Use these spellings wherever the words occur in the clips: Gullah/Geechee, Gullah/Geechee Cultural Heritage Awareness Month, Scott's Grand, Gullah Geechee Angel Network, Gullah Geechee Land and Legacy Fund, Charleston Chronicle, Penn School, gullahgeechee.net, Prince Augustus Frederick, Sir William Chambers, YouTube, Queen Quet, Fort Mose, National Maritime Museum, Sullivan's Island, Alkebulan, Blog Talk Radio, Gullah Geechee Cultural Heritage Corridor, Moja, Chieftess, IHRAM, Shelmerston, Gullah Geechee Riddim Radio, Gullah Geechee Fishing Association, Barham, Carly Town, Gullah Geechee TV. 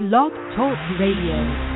Blog Talk Radio.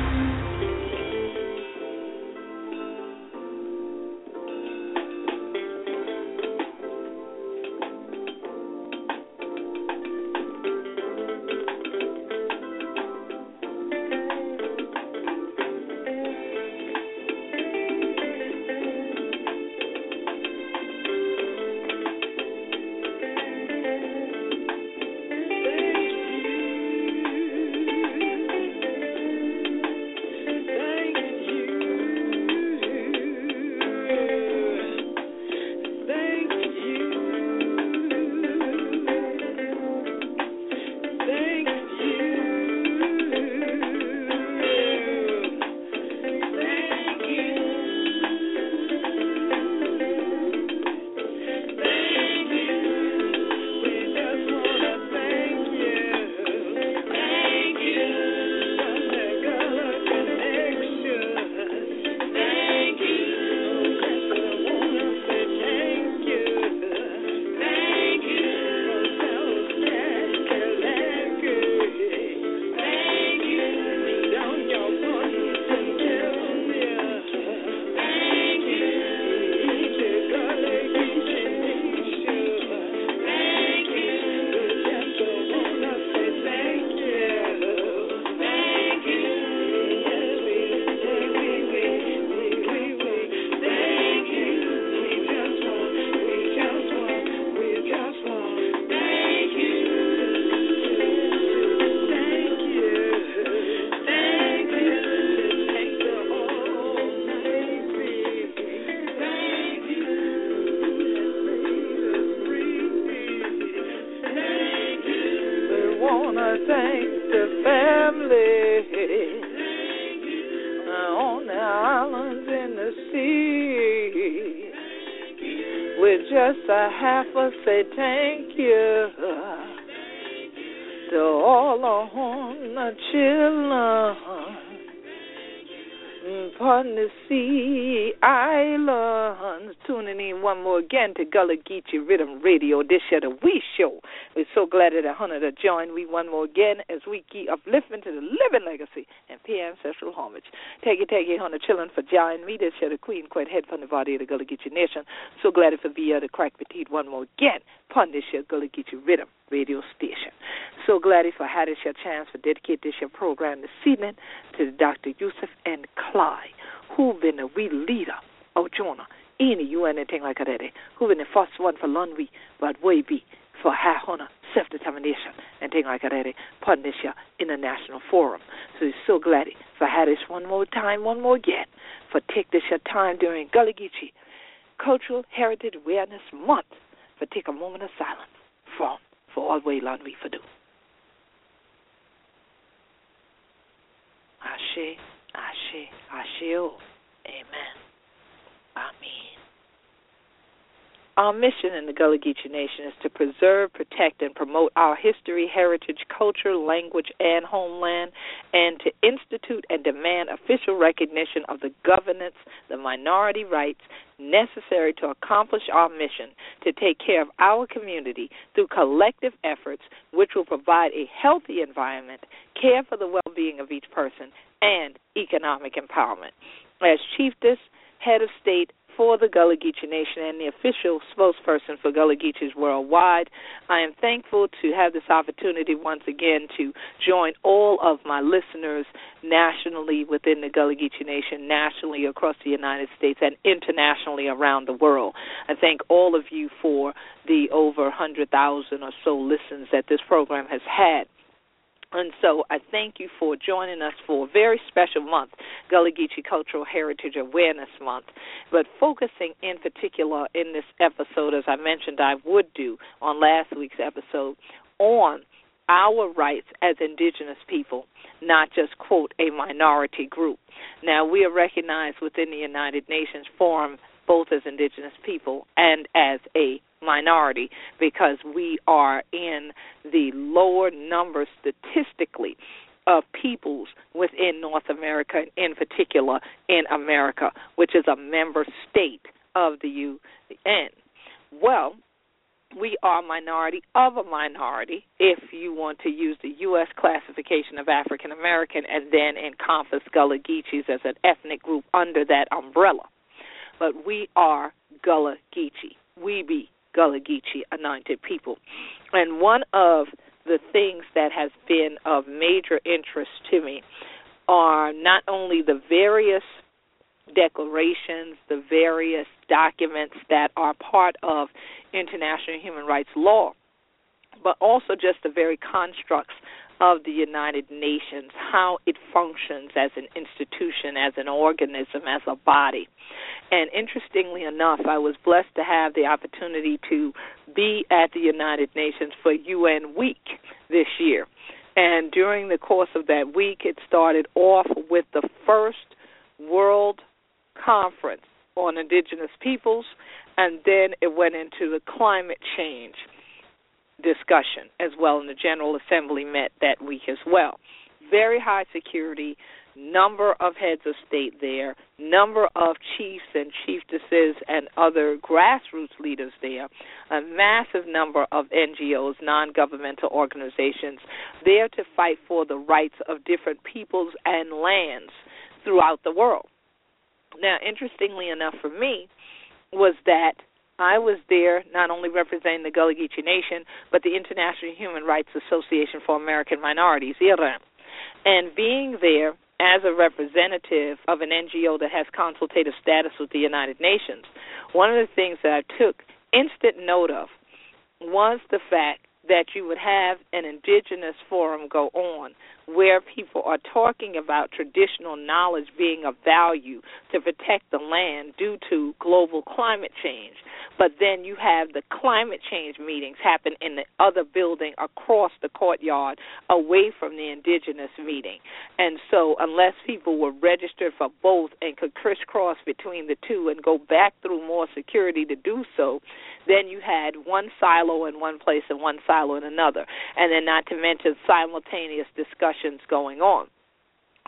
Say thank you to all our home children, pardon the sea islands, tuning in one more again to Gullah Geechee Riddim Radio. This is the wee show. We're so glad that 100 have joined we one more again as we keep uplifting to the living legacy and pay ancestral homage. Take it, on the children for joining me. This is the Queen Quet head from the body of the Gullah Geechee Nation. So glad to be here to crack petite one more again. Upon this year Gullah Geechee Riddim Radio Station. So glad if I had this your chance to dedicate this your program this evening to Dr. Yusuf and Clyde, who've been a wee leader of Jonah in the UN and thing like that, who've been the first one for long week, but way be for high honor, self-determination, and things like that, upon this year international forum. So we're so glad if I had this one more again, for take this your time during Gullah Geechee Cultural Heritage Awareness Month, for take a moment of silence for all way long we for do. Ashe, Ashe, Asheo. Amen. Amen. Our mission in the Gullah Geechee Nation is to preserve, protect, and promote our history, heritage, culture, language, and homeland, and to institute and demand official recognition of the governance, the minority rights necessary to accomplish our mission to take care of our community through collective efforts which will provide a healthy environment, care for the well-being of each person, and economic empowerment. As Chieftess, head of state, for the Gullah Geechee Nation and the official spokesperson for Gullah Geechees worldwide, I am thankful to have this opportunity once again to join all of my listeners nationally within the Gullah Geechee Nation, nationally across the United States, and internationally around the world. I thank all of you for the over 100,000 or so listens that this program has had. And so I thank you for joining us for a very special month, Gullah Geechee Cultural Heritage Awareness Month. But focusing in particular in this episode, as I mentioned I would do on last week's episode, on our rights as indigenous people, not just, quote, a minority group. Now, we are recognized within the United Nations Forum both as indigenous people and as a minority, because we are in the lower number statistically of peoples within North America, and in particular in America, which is a member state of the UN. Well, we are a minority of a minority, if you want to use the U.S. classification of African American and then encompass Gullah Geechees as an ethnic group under that umbrella. But we are Gullah Geechee. We be Gullah Geechee anointed people. And one of the things that has been of major interest to me are not only the various declarations, the various documents that are part of international human rights law, but also just the very constructs of the United Nations, how it functions as an institution, as an organism, as a body. And interestingly enough, I was blessed to have the opportunity to be at the United Nations for UN Week this year. And during the course of that week, it started off with the first World Conference on Indigenous Peoples, and then it went into the climate change discussion as well, and the General Assembly met that week as well. Very high security, number of heads of state there, number of chiefs and chieftesses and other grassroots leaders there, a massive number of NGOs, non-governmental organizations, there to fight for the rights of different peoples and lands throughout the world. Now, interestingly enough for me was that I was there not only representing the Gullah Geechee Nation, but the International Human Rights Association for American Minorities, IHRAM. And being there as a representative of an NGO that has consultative status with the United Nations, one of the things that I took instant note of was the fact that you would have an indigenous forum go on where people are talking about traditional knowledge being of value to protect the land due to global climate change. But then you have the climate change meetings happen in the other building across the courtyard away from the indigenous meeting. And so unless people were registered for both and could crisscross between the two and go back through more security to do so, then you had one silo in one place and one silo in another. And then not to mention simultaneous discussion going on.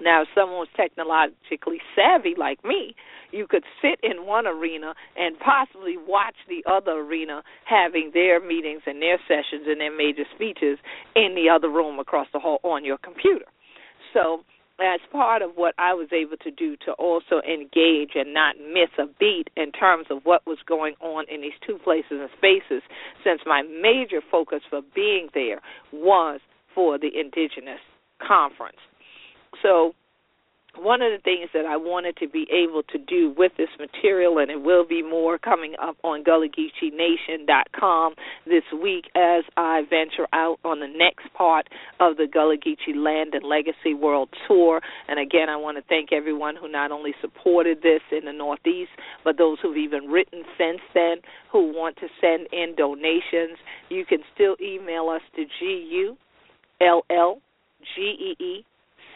Now, if someone was technologically savvy like me, you could sit in one arena and possibly watch the other arena having their meetings and their sessions and their major speeches in the other room across the hall on your computer. So as part of what I was able to do to also engage and not miss a beat in terms of what was going on in these two places and spaces, since my major focus for being there was for the indigenous conference. So one of the things that I wanted to be able to do with this material, and it will be more coming up on GullahGeecheeNation.com this week as I venture out on the next part of the Gullah Geechee Land and Legacy World Tour. And again, I want to thank everyone who not only supported this in the Northeast, but those who've even written since then who want to send in donations. You can still email us to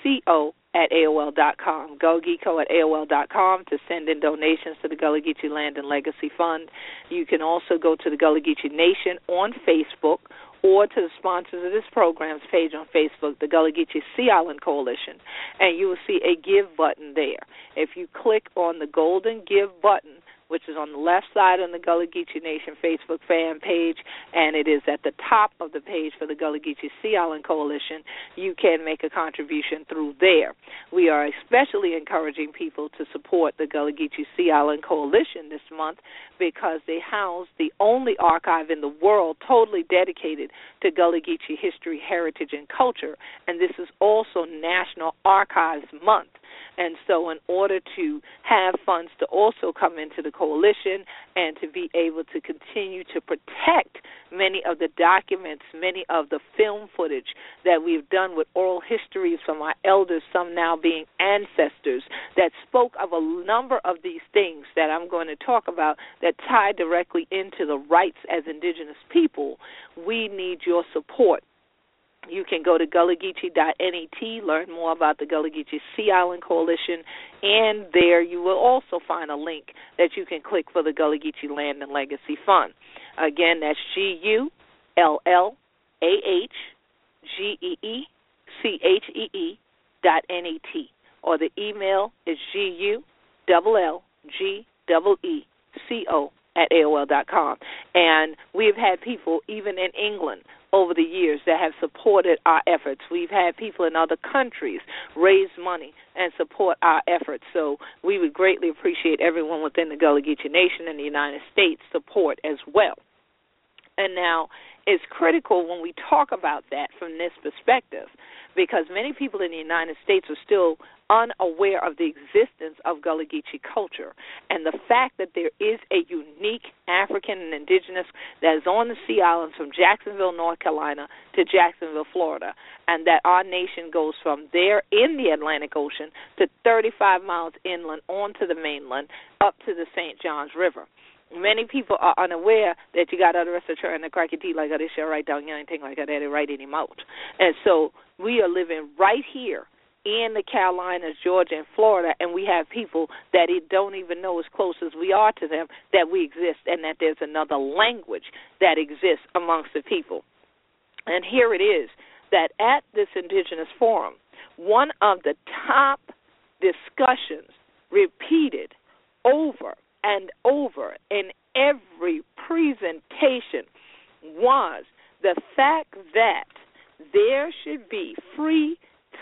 Gulgeeco@AOL.com, GulgeeCo@AOL.com to send in donations to the Gullah Geechee Land and Legacy Fund. You can also go to the Gullah Geechee Nation on Facebook or to the sponsors of this program's page on Facebook, the Gullah Geechee Sea Island Coalition, and you will see a Give button there. If you click on the golden Give button, which is on the left side on the Gullah Geechee Nation Facebook fan page, and it is at the top of the page for the Gullah Geechee Sea Island Coalition, you can make a contribution through there. We are especially encouraging people to support the Gullah Geechee Sea Island Coalition this month because they house the only archive in the world totally dedicated to Gullah Geechee history, heritage, and culture, and this is also National Archives Month. And so in order to have funds to also come into the coalition and to be able to continue to protect many of the documents, many of the film footage that we've done with oral histories from our elders, some now being ancestors, that spoke of a number of these things that I'm going to talk about that tie directly into the rights as indigenous people, we need your support. You can go to GullahGeechee.net, learn more about the Gullah Geechee Sea Island Coalition, and there you will also find a link that you can click for the Gullah Geechee Land and Legacy Fund. Again, that's GullahGeechee.net, or the email is GullahGeeco at AOL.com. And we've had people, even in England, over the years that have supported our efforts. We've had people in other countries raise money and support our efforts. So we would greatly appreciate everyone within the Gullah Geechee Nation and the United States support as well. And now it's critical when we talk about that from this perspective, because many people in the United States are still unaware of the existence of Gullah Geechee culture. And the fact that there is a unique African and indigenous that is on the Sea Islands from Jacksonville, North Carolina to Jacksonville, Florida, and that our nation goes from there in the Atlantic Ocean to 35 miles inland onto the mainland up to the St. Johns River. Many people are unaware that you got other restaurant and the cracky tea like this shit right down, you ain't think like that ain't right anymore. And so we are living right here in the Carolinas, Georgia, and Florida, and we have people that don't even know, as close as we are to them, that we exist and that there's another language that exists amongst the people. And here it is that at this Indigenous Forum, one of the top discussions repeated over and over in every presentation was the fact that there should be free,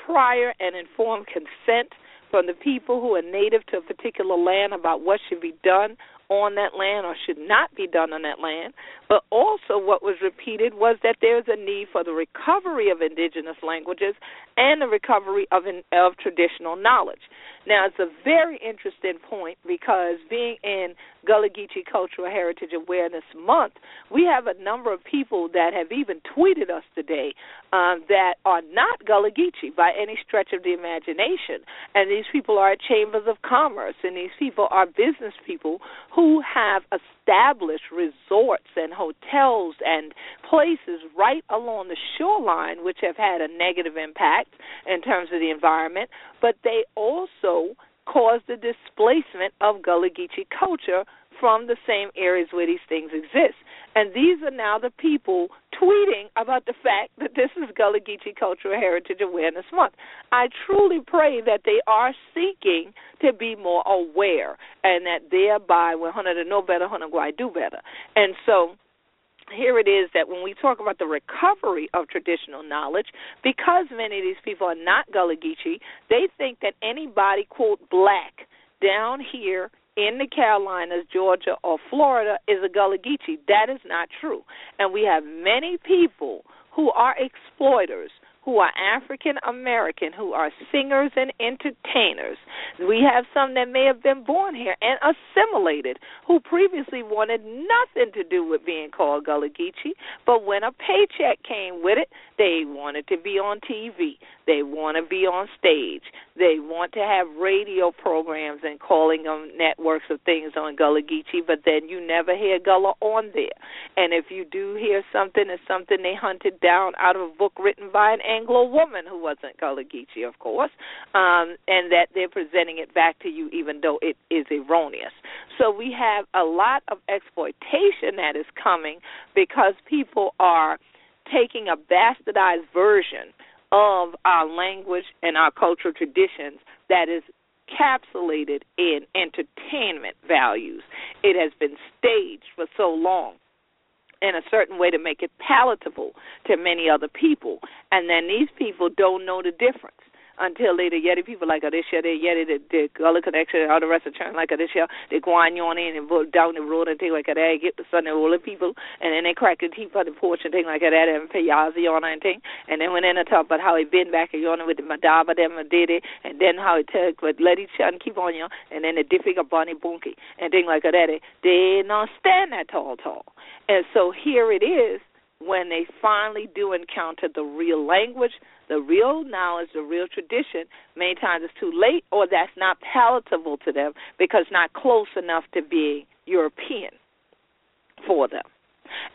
prior, and informed consent from the people who are native to a particular land about what should be done on that land or should not be done on that land. But also what was repeated was that there is a need for the recovery of indigenous languages and the recovery of traditional knowledge. Now, it's a very interesting point because being in Gullah Geechee Cultural Heritage Awareness Month, we have a number of people that have even tweeted us today that are not Gullah Geechee by any stretch of the imagination. And these people are at chambers of commerce, and these people are business people who have established resorts and hotels and places right along the shoreline, which have had a negative impact in terms of the environment, but they also cause the displacement of Gullah Geechee culture from the same areas where these things exist. And these are now the people tweeting about the fact that this is Gullah Geechee Cultural Heritage Awareness Month. I truly pray that they are seeking to be more aware and that thereby we're hunter to know better, hunter go I do better. And so here it is that when we talk about the recovery of traditional knowledge, because many of these people are not Gullah Geechee, they think that anybody, quote, black down here in the Carolinas, Georgia, or Florida is a Gullah Geechee. That is not true. And we have many people who are exploiters, who are African American, who are singers and entertainers. We have some that may have been born here and assimilated, who previously wanted nothing to do with being called Gullah Geechee, but when a paycheck came with it, they wanted to be on TV, they want to be on stage, they want to have radio programs and calling them networks of things on Gullah Geechee, but then you never hear Gullah on there. And if you do hear something, it's something they hunted down out of a book written by an Anglo woman who wasn't Gullah Geechee, of course, and that they're presenting it back to you even though it is erroneous. So we have a lot of exploitation that is coming because people are taking a bastardized version of our language and our cultural traditions that is encapsulated in entertainment values. It has been staged for so long in a certain way to make it palatable to many other people. And then these people don't know the difference until later. Yeah, the people like Odisha, they the Gullah connection, all the rest of China like Odisha, they go on and down the road and things like that, they get the sun and all the people, and then they crack the teeth on the porch and things like that, and pay Yazi on and thing. And then when they talk about how he been back and yawning with the Madaba, them and did it, and then how he took with let each other keep on you, and then the dipping of Bonnie Bunky and things like that, they not stand that tall. And so here it is when they finally do encounter the real language, the real knowledge, the real tradition. Many times it's too late, or that's not palatable to them because not close enough to being European for them.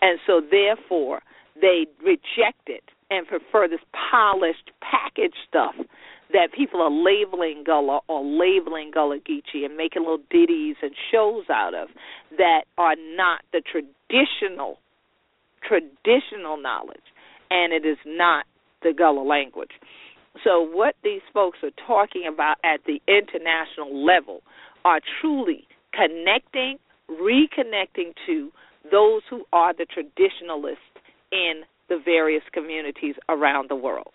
And so therefore they reject it and prefer this polished package stuff that people are labeling Gullah or labeling Gullah Geechee and making little ditties and shows out of that are not the traditional knowledge, and it is not the Gullah language. So what these folks are talking about at the international level are truly connecting reconnecting to those who are the traditionalists in the various communities around the world.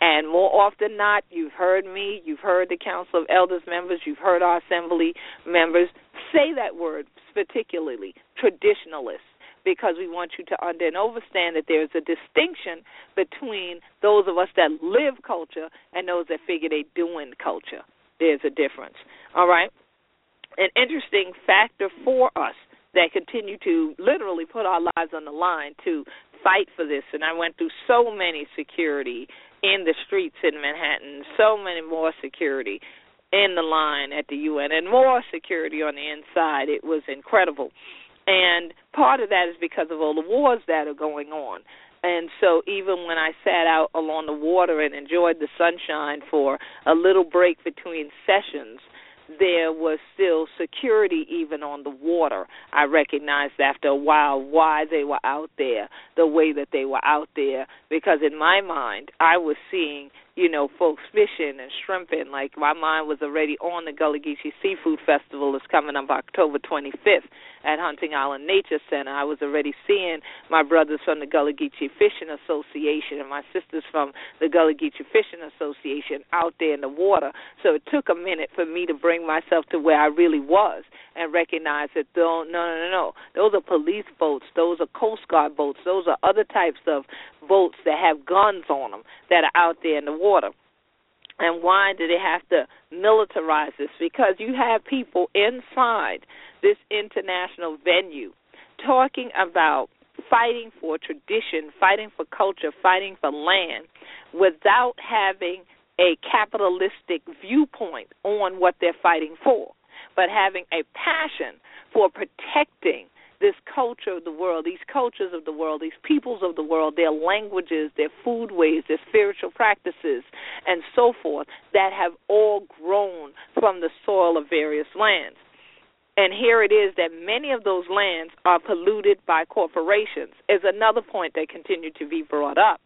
And more often than not, you've heard me, you've heard the Council of Elders members, you've heard our Assembly members say that word particularly, traditionalists, because we want you to understand that there's a distinction between those of us that live culture and those that figure they doing culture. There's a difference, all right? An interesting factor for us that continue to literally put our lives on the line to fight for this, and I went through so many security in the streets in Manhattan, so many more security in the line at the UN, and more security on the inside. It was incredible. And part of that is because of all the wars that are going on. And so even when I sat out along the water and enjoyed the sunshine for a little break between sessions, there was still security even on the water. I recognized after a while why they were out there the way that they were out there, because in my mind I was seeing, you know, folks fishing and shrimping. Like, my mind was already on the Gullah Geechee Seafood Festival that's coming up October 25th at Hunting Island Nature Center. I was already seeing my brothers from the Gullah Geechee Fishing Association and my sisters from the Gullah Geechee Fishing Association out there in the water. So it took a minute for me to bring myself to where I really was and recognize that, no, those are police boats, those are Coast Guard boats, those are other types of boats that have guns on them that are out there in the water. And why do they have to militarize this? Because you have people inside this international venue talking about fighting for tradition, fighting for culture, fighting for land, without having a capitalistic viewpoint on what they're fighting for, but having a passion for protecting this culture of the world, these cultures of the world, these peoples of the world, their languages, their food ways, their spiritual practices, and so forth, that have all grown from the soil of various lands. And here it is that many of those lands are polluted by corporations, is another point that continued to be brought up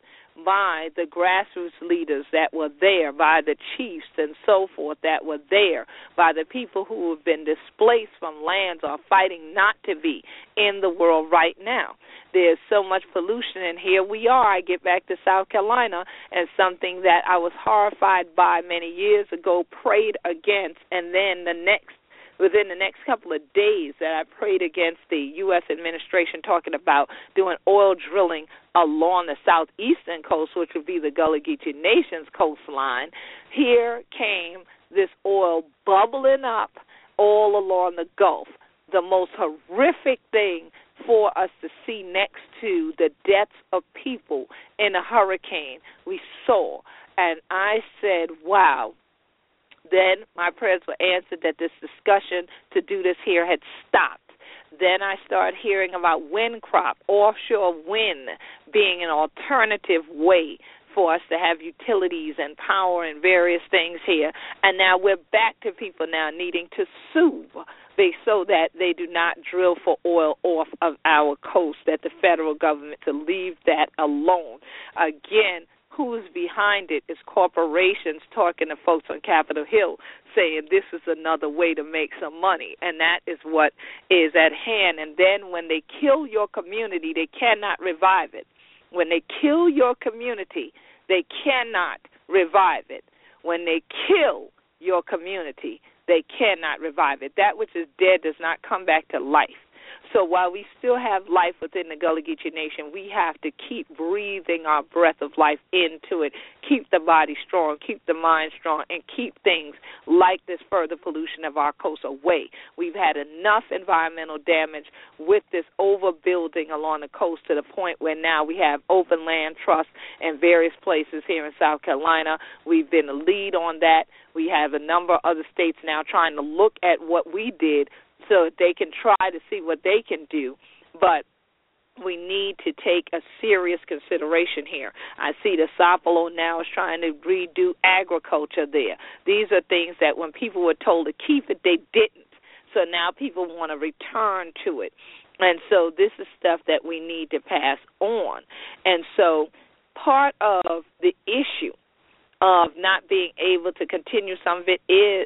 by the grassroots leaders that were there, by the chiefs and so forth that were there, by the people who have been displaced from lands or fighting not to be in the world right now. There's so much pollution, and here we are. I get back to South Carolina, and something that I was horrified by many years ago, prayed against, and then within the next couple of days that I prayed against the U.S. administration talking about doing oil drilling along the southeastern coast, which would be the Gullah Geechee Nation's coastline, here came this oil bubbling up all along the Gulf. The most horrific thing for us to see next to the deaths of people in a hurricane we saw. And I said, wow. Then my prayers were answered that this discussion to do this here had stopped. Then I started hearing about wind crop, offshore wind, being an alternative way for us to have utilities and power and various things here. And now we're back to people now needing to sue so that they do not drill for oil off of our coast, that the federal government to leave that alone. Again, who's behind it is corporations talking to folks on Capitol Hill saying this is another way to make some money, and that is what is at hand. And then when they kill your community, they cannot revive it. When they kill your community, they cannot revive it. When they kill your community, they cannot revive it. That which is dead does not come back to life. So while we still have life within the Gullah Geechee Nation, we have to keep breathing our breath of life into it, keep the body strong, keep the mind strong, and keep things like this further pollution of our coast away. We've had enough environmental damage with this overbuilding along the coast to the point where now we have open land trusts in various places here in South Carolina. We've been a lead on that. We have a number of other states now trying to look at what we did so they can try to see what they can do, but we need to take a serious consideration here. I see the Sapelo now is trying to redo agriculture there. These are things that when people were told to keep it, they didn't. So now people want to return to it. And so this is stuff that we need to pass on. And so part of the issue of not being able to continue some of it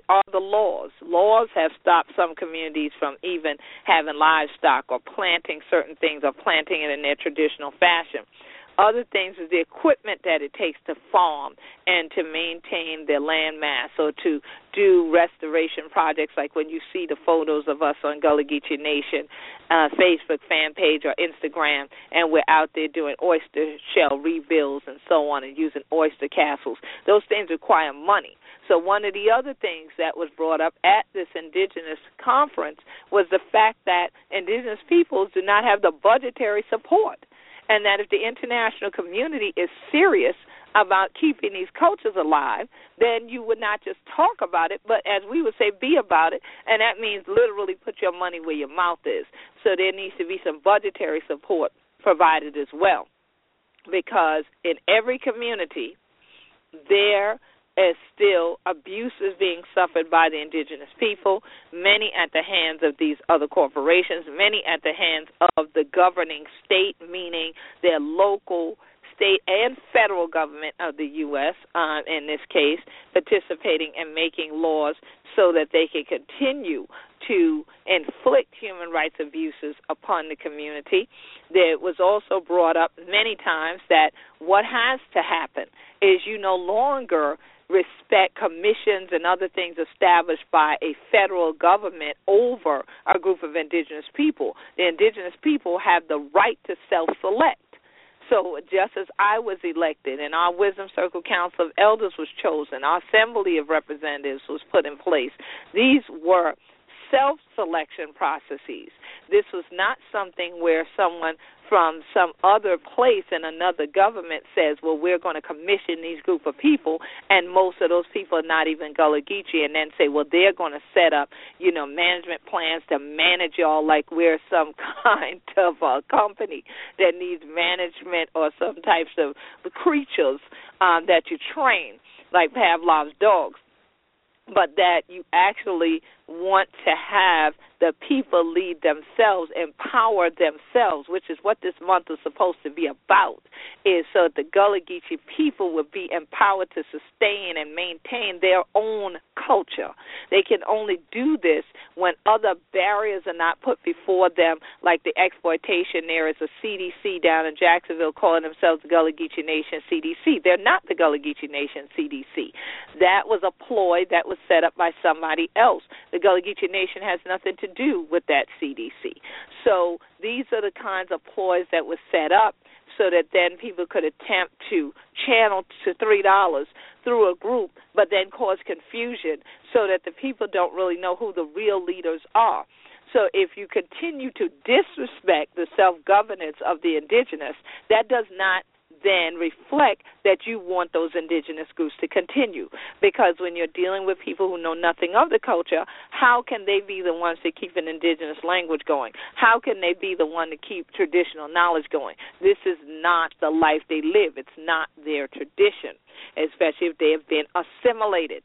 are the laws. Laws have stopped some communities from even having livestock or planting certain things or planting it in their traditional fashion. Other things is the equipment that it takes to farm and to maintain their land mass or to do restoration projects, like when you see the photos of us on Gullah Geechee Nation Facebook fan page or Instagram, and we're out there doing oyster shell rebuilds and so on and using oyster castles. Those things require money. So one of the other things that was brought up at this indigenous conference was the fact that indigenous peoples do not have the budgetary support, and that if the international community is serious about keeping these cultures alive, then you would not just talk about it, but as we would say, be about it, and that means literally put your money where your mouth is. So there needs to be some budgetary support provided as well, because in every community there is still abuses being suffered by the indigenous people, many at the hands of these other corporations, many at the hands of the governing state, meaning their local, state, and federal government of the U.S., in this case, participating and making laws so that they can continue to inflict human rights abuses upon the community. It was also brought up many times that what has to happen is you no longer respect commissions and other things established by a federal government over a group of indigenous people. The indigenous people have the right to self-select. So just as I was elected and our Wisdom Circle Council of Elders was chosen, our Assembly of Representatives was put in place, these were self-selection processes. This was not something where someone from some other place in another government says, well, we're going to commission these group of people, and most of those people are not even Gullah Geechee, and then say, well, they're going to set up, management plans to manage y'all like we're some kind of a company that needs management or some types of creatures that you train, like Pavlov's dogs. But that you actually want to have the people lead themselves, empower themselves, which is what this month is supposed to be about, is so that the Gullah Geechee people will be empowered to sustain and maintain their own culture. They can only do this when other barriers are not put before them, like the exploitation. There is a CDC down in Jacksonville calling themselves the Gullah Geechee Nation CDC. They're not the Gullah Geechee Nation CDC. That was a ploy that was set up by somebody else. The Gullah Geechee Nation has nothing to do with that CDC. So these are the kinds of ploys that were set up so that then people could attempt to channel to $3 through a group, but then cause confusion so that the people don't really know who the real leaders are. So if you continue to disrespect the self-governance of the indigenous, that does not then reflect that you want those indigenous groups to continue. Because when you're dealing with people who know nothing of the culture, how can they be the ones to keep an indigenous language going? How can they be the one to keep traditional knowledge going? This is not the life they live. It's not their tradition, especially if they have been assimilated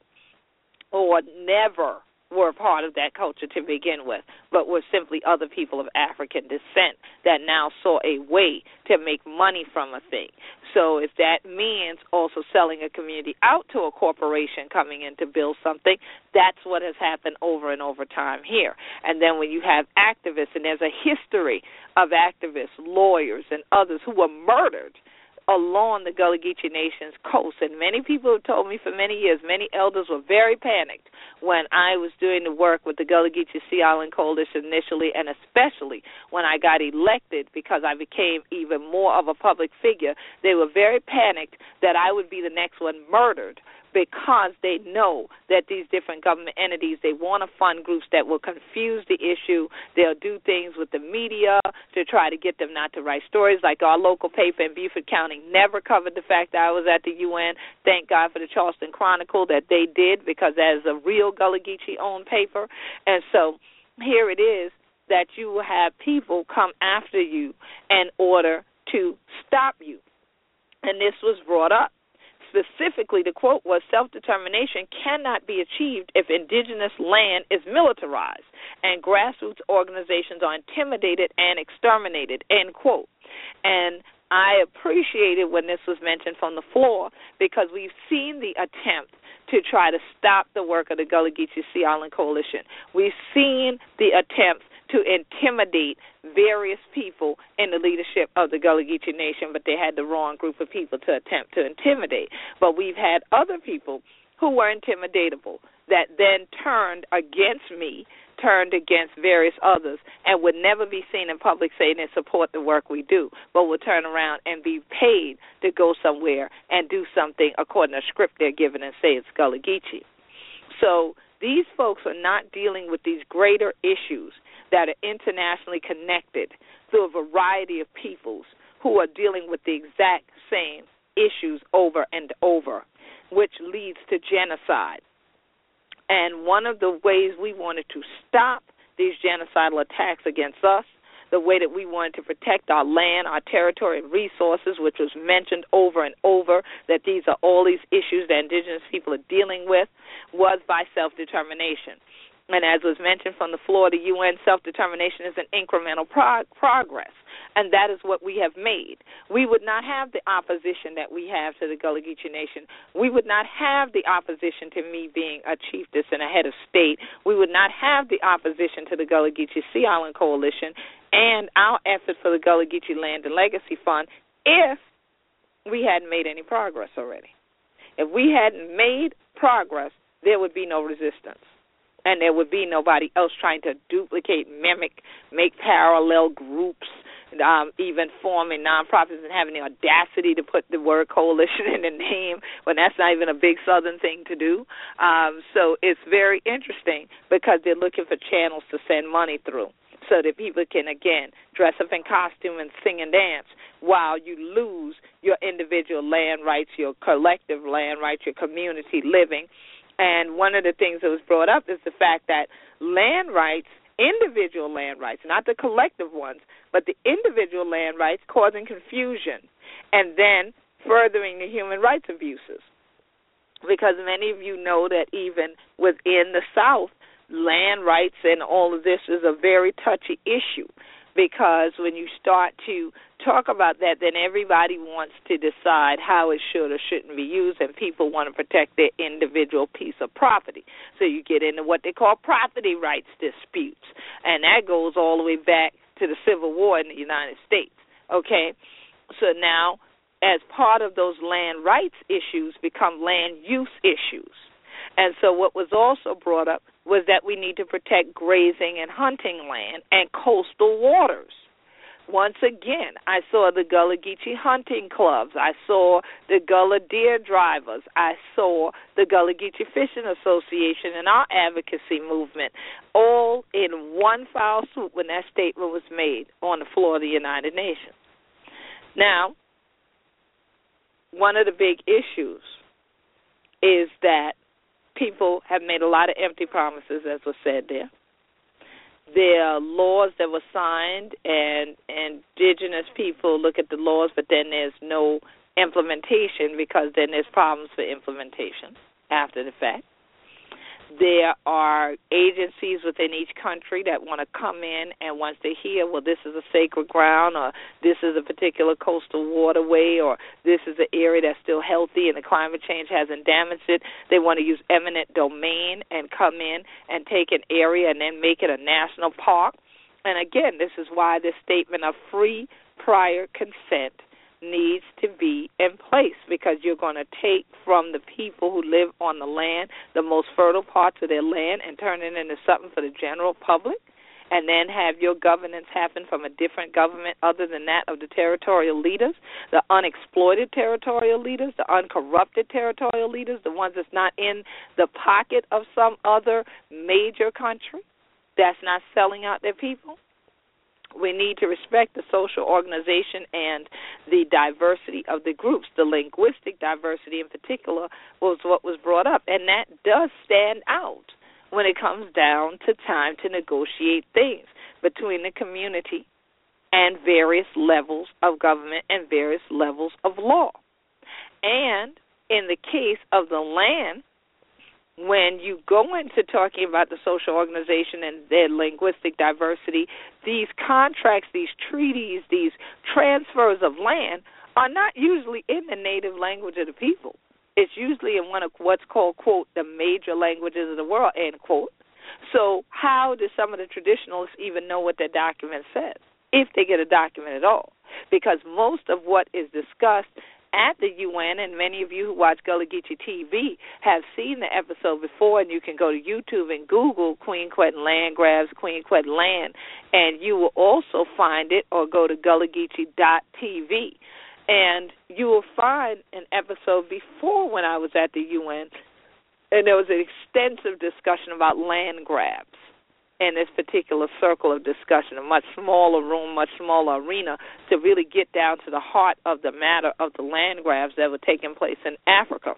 or never were a part of that culture to begin with, but were simply other people of African descent that now saw a way to make money from a thing. So if that means also selling a community out to a corporation coming in to build something, that's what has happened over and over time here. And then when you have activists, and there's a history of activists, lawyers, and others who were murdered along the Gullah Geechee Nation's coast. And many people have told me for many years, many elders were very panicked when I was doing the work with the Gullah Geechee Sea Island Coalition initially, and especially when I got elected, because I became even more of a public figure. They were very panicked that I would be the next one murdered, because they know that these different government entities, they want to fund groups that will confuse the issue. They'll do things with the media to try to get them not to write stories. Like our local paper in Beaufort County never covered the fact that I was at the UN. Thank God for the Charleston Chronicle that they did, because that is a real Gullah Geechee-owned paper. And so here it is that you will have people come after you in order to stop you. And this was brought up. Specifically, the quote was, self-determination cannot be achieved if indigenous land is militarized and grassroots organizations are intimidated and exterminated, end quote. And I appreciated when this was mentioned from the floor, because we've seen the attempt to try to stop the work of the Gullah Geechee Sea Island Coalition. We've seen the attempts to intimidate various people in the leadership of the Gullah Geechee Nation, but they had the wrong group of people to attempt to intimidate. But we've had other people who were intimidatable that then turned against me, turned against various others, and would never be seen in public saying they support the work we do, but will turn around and be paid to go somewhere and do something according to a script they're given and say it's Gullah Geechee. So these folks are not dealing with these greater issues that are internationally connected through a variety of peoples who are dealing with the exact same issues over and over, which leads to genocide. And one of the ways we wanted to stop these genocidal attacks against us, the way that we wanted to protect our land, our territory, and resources, which was mentioned over and over, that these are all these issues that indigenous people are dealing with, was by self-determination. And as was mentioned from the floor, the UN self-determination is an incremental progress, and that is what we have made. We would not have the opposition that we have to the Gullah Geechee Nation. We would not have the opposition to me being a chieftess and a head of state. We would not have the opposition to the Gullah Geechee Sea Island Coalition and our effort for the Gullah Geechee Land and Legacy Fund if we hadn't made any progress already. If we hadn't made progress, there would be no resistance. And there would be nobody else trying to duplicate, mimic, make parallel groups, even forming nonprofits and having the audacity to put the word coalition in the name when that's not even a big Southern thing to do. So it's very interesting because they're looking for channels to send money through so that people can, again, dress up in costume and sing and dance while you lose your individual land rights, your collective land rights, your community living. And one of the things that was brought up is the fact that land rights, individual land rights, not the collective ones, but the individual land rights causing confusion and then furthering the human rights abuses. Because many of you know that even within the South, land rights and all of this is a very touchy issue. Because when you start to talk about that, then everybody wants to decide how it should or shouldn't be used, and people want to protect their individual piece of property. So you get into what they call property rights disputes, and that goes all the way back to the Civil War in the United States, okay? So now, as part of those land rights issues become land use issues. And so what was also brought up was that we need to protect grazing and hunting land and coastal waters. Once again, I saw the Gullah Geechee hunting clubs. I saw the Gullah deer drivers. I saw the Gullah Geechee Fishing Association and our advocacy movement all in one foul swoop when that statement was made on the floor of the United Nations. Now, one of the big issues is that people have made a lot of empty promises, as was said there. There are laws that were signed, and indigenous people look at the laws, but then there's no implementation because then there's problems for implementation after the fact. There are agencies within each country that want to come in, and once they hear, well, this is a sacred ground, or this is a particular coastal waterway, or this is an area that's still healthy and the climate change hasn't damaged it, they want to use eminent domain and come in and take an area and then make it a national park. And again, this is why this statement of free prior consent needs to be in place, because you're going to take from the people who live on the land, the most fertile parts of their land, and turn it into something for the general public, and then have your governance happen from a different government other than that of the territorial leaders, the unexploited territorial leaders, the uncorrupted territorial leaders, the ones that's not in the pocket of some other major country that's not selling out their people. We need to respect the social organization and the diversity of the groups. The linguistic diversity in particular was what was brought up, and that does stand out when it comes down to time to negotiate things between the community and various levels of government and various levels of law. And in the case of the land, when you go into talking about the social organization and their linguistic diversity, these contracts, these treaties, these transfers of land are not usually in the native language of the people. It's usually in one of what's called, quote, the major languages of the world, end quote. So how do some of the traditionalists even know what their document says, if they get a document at all? Because most of what is discussed at the UN, and many of you who watch Gullah Geechee TV have seen the episode before, and you can go to YouTube and Google Queen Quet land grabs, Queen Quet land, and you will also find it, or go to GullahGeechee.tv, and you will find an episode before when I was at the UN, and there was an extensive discussion about land grabs in this particular circle of discussion, a much smaller room, much smaller arena, to really get down to the heart of the matter of the land grabs that were taking place in Africa.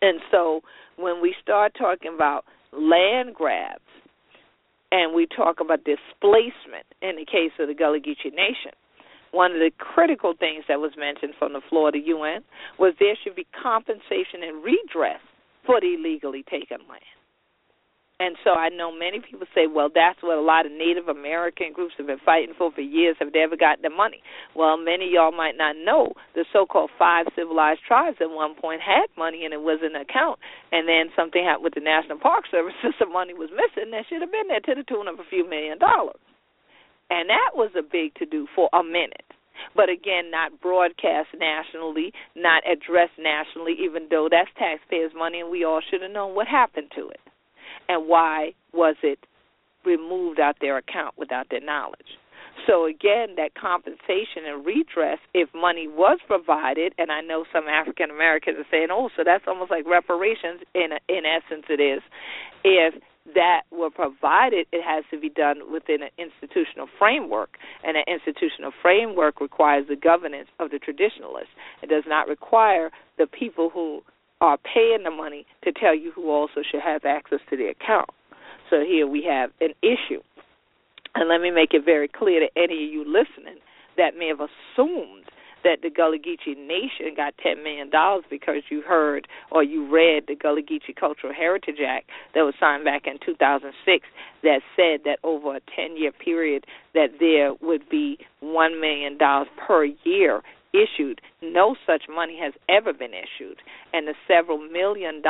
And so when we start talking about land grabs and we talk about displacement in the case of the Gullah Geechee Nation, one of the critical things that was mentioned from the floor of the UN was there should be compensation and redress for the illegally taken land. And so I know many people say, well, that's what a lot of Native American groups have been fighting for years. Have they ever gotten the money? Well, many of y'all might not know the so-called five civilized tribes at one point had money and it was in an account. And then something happened with the National Park Service and some money was missing that should have been there to the tune of a few $1,000,000. And that was a big to-do for a minute. But again, not broadcast nationally, not addressed nationally, even though that's taxpayers' money and we all should have known what happened to it. And why was it removed out their account without their knowledge? So, again, that compensation and redress, if money was provided, and I know some African Americans are saying, oh, so that's almost like reparations, in essence it is. If that were provided, it has to be done within an institutional framework, and an institutional framework requires the governance of the traditionalists. It does not require the people who are paying the money to tell you who also should have access to the account. So here we have an issue. And let me make it very clear to any of you listening that may have assumed that the Gullah Geechee Nation got $10 million because you heard or you read the Gullah Geechee Cultural Heritage Act that was signed back in 2006 that said that over a 10-year period that there would be $1 million per year issued. No such money has ever been issued, and the several $1,000,000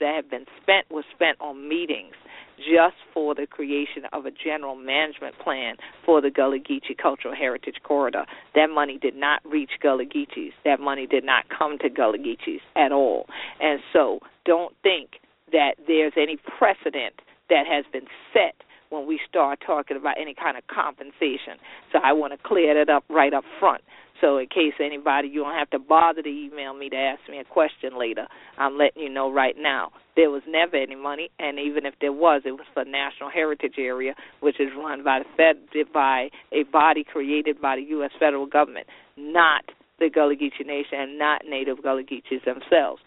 that have been spent was spent on meetings just for the creation of a general management plan for the Gullah Geechee Cultural Heritage Corridor. That money did not reach Gullah Geechees. That money did not come to Gullah Geechees at all. And so don't think that there's any precedent that has been set when we start talking about any kind of compensation. So I want to clear that up right up front. So in case anybody, you don't have to bother to email me to ask me a question later. I'm letting you know right now. There was never any money, and even if there was, it was for National Heritage Area, which is run by a body created by the U.S. federal government, not the Gullah Geechee Nation and not Native Gullah Geechees themselves.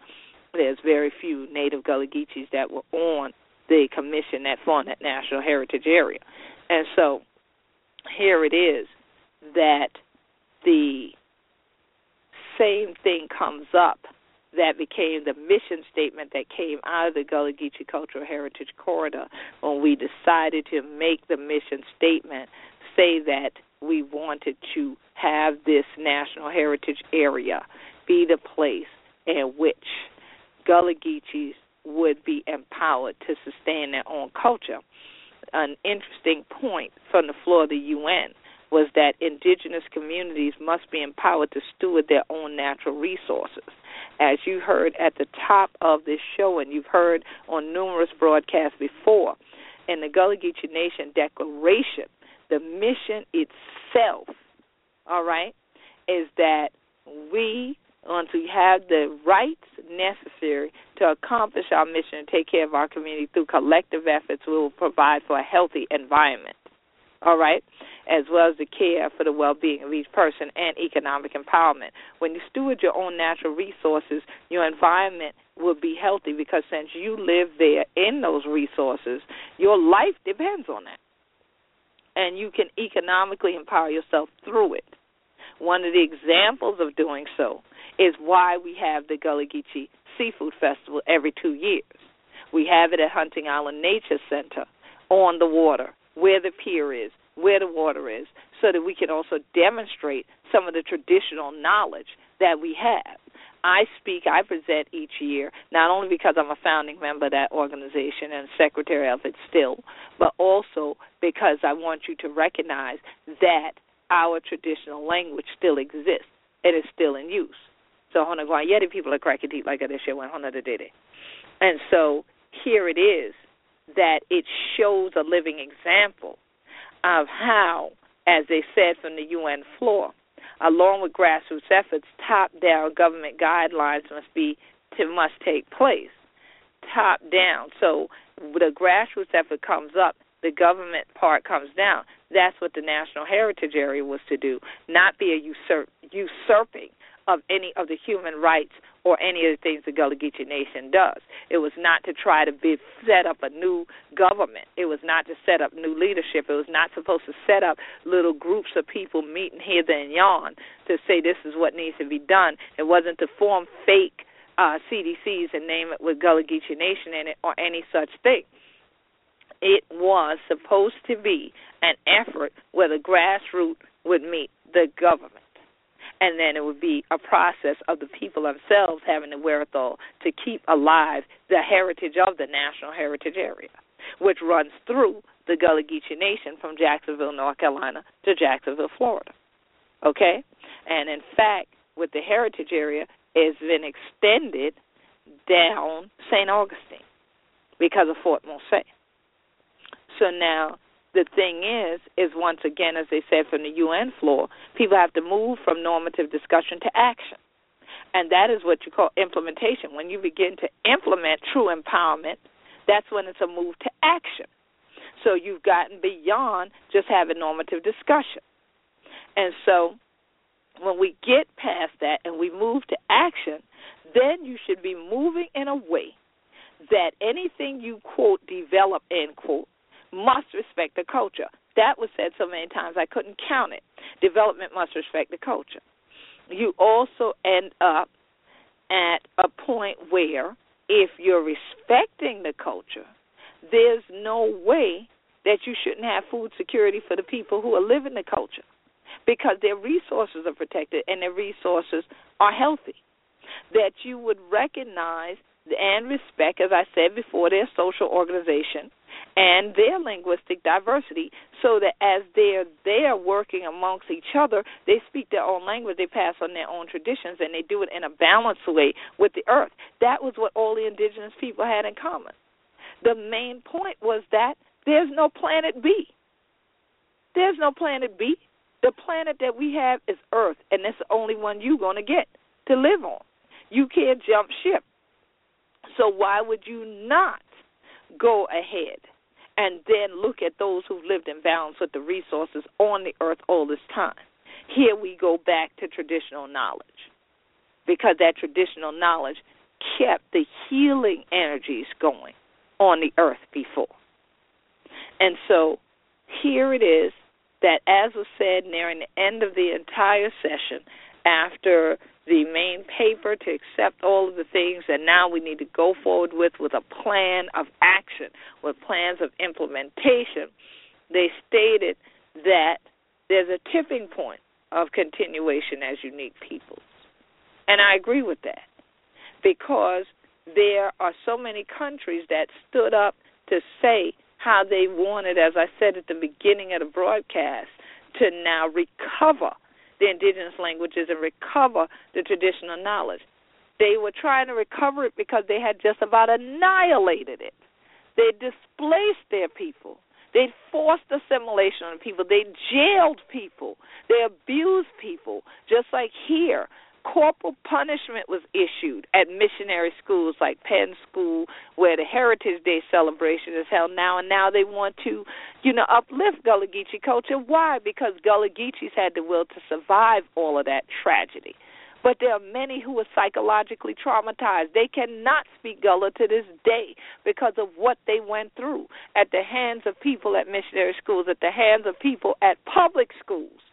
There's very few Native Gullah Geechees that were on the commission that formed that National Heritage Area. And so here it is that the same thing comes up that became the mission statement that came out of the Gullah Geechee Cultural Heritage Corridor when we decided to make the mission statement say that we wanted to have this National Heritage Area be the place in which Gullah Geechees would be empowered to sustain their own culture. An interesting point from the floor of the UN was that indigenous communities must be empowered to steward their own natural resources. As you heard at the top of this show, and you've heard on numerous broadcasts before, in the Gullah Geechee Nation Declaration, the mission itself, all right, is that we want to have the rights necessary to accomplish our mission and take care of our community through collective efforts. We will provide for a healthy environment, all right, as well as the care for the well-being of each person and economic empowerment. When you steward your own natural resources, your environment will be healthy because since you live there in those resources, your life depends on that, and you can economically empower yourself through it. One of the examples of doing so is why we have the Gullah Geechee Seafood Festival every 2 years. We have it at Hunting Island Nature Center, on the water, where the pier is, where the water is, so that we can also demonstrate some of the traditional knowledge that we have. I speak, I present each year, not only because I'm a founding member of that organization and secretary of it still, but also because I want you to recognize that our traditional language still exists and is still in use. So Hona Guanyeti people are cracking deep like this year when Hona the Dede. And so here it is that it shows a living example of how, as they said from the UN floor, along with grassroots efforts, top-down government guidelines must take place. Top-down. So the grassroots effort comes up, the government part comes down. That's what the National Heritage Area was to do, not be a usurping of any of the human rights or any of the things the Gullah Geechee Nation does. It was not to try to set up a new government. It was not to set up new leadership. It was not supposed to set up little groups of people meeting here, there, and yon to say this is what needs to be done. It wasn't to form fake CDCs and name it with Gullah Geechee Nation in it or any such thing. It was supposed to be an effort where the grassroots would meet the government. And then it would be a process of the people themselves having the wherewithal to keep alive the heritage of the National Heritage Area, which runs through the Gullah Geechee Nation from Jacksonville, North Carolina to Jacksonville, Florida. Okay? And in fact, with the heritage area, it's been extended down St. Augustine because of Fort Mose. So now, the thing is once again, as they said from the UN floor, people have to move from normative discussion to action. And that is what you call implementation. When you begin to implement true empowerment, that's when it's a move to action. So you've gotten beyond just having normative discussion. And so when we get past that and we move to action, then you should be moving in a way that anything you, quote, develop, end quote, must respect the culture. That was said so many times I couldn't count it. Development must respect the culture. You also end up at a point where if you're respecting the culture, there's no way that you shouldn't have food security for the people who are living the culture because their resources are protected and their resources are healthy. That you would recognize and respect, as I said before, their social organization and their linguistic diversity so that as they're there working amongst each other, they speak their own language, they pass on their own traditions, and they do it in a balanced way with the earth. That was what all the indigenous people had in common. The main point was that there's no planet B. There's no planet B. The planet that we have is Earth, and that's the only one you're going to get to live on. You can't jump ship. So why would you not go ahead and then look at those who've lived in balance with the resources on the earth all this time? Here we go back to traditional knowledge because that traditional knowledge kept the healing energies going on the earth before. And so here it is that, as was said nearing the end of the entire session, after the main paper to accept all of the things that now we need to go forward with a plan of action, with plans of implementation, they stated that there's a tipping point of continuation as unique peoples. And I agree with that because there are so many countries that stood up to say how they wanted, as I said at the beginning of the broadcast, to now recover the indigenous languages and recover the traditional knowledge. They were trying to recover it because they had just about annihilated it. They displaced their people. They forced assimilation on people. They jailed people. They abused people. Just like here, corporal punishment was issued at missionary schools like Penn School, where the Heritage Day celebration is held now, and now they want to, uplift Gullah Geechee culture. Why? Because Gullah Geechees had the will to survive all of that tragedy. But there are many who are psychologically traumatized. They cannot speak Gullah to this day because of what they went through at the hands of people at missionary schools, at the hands of people at public schools,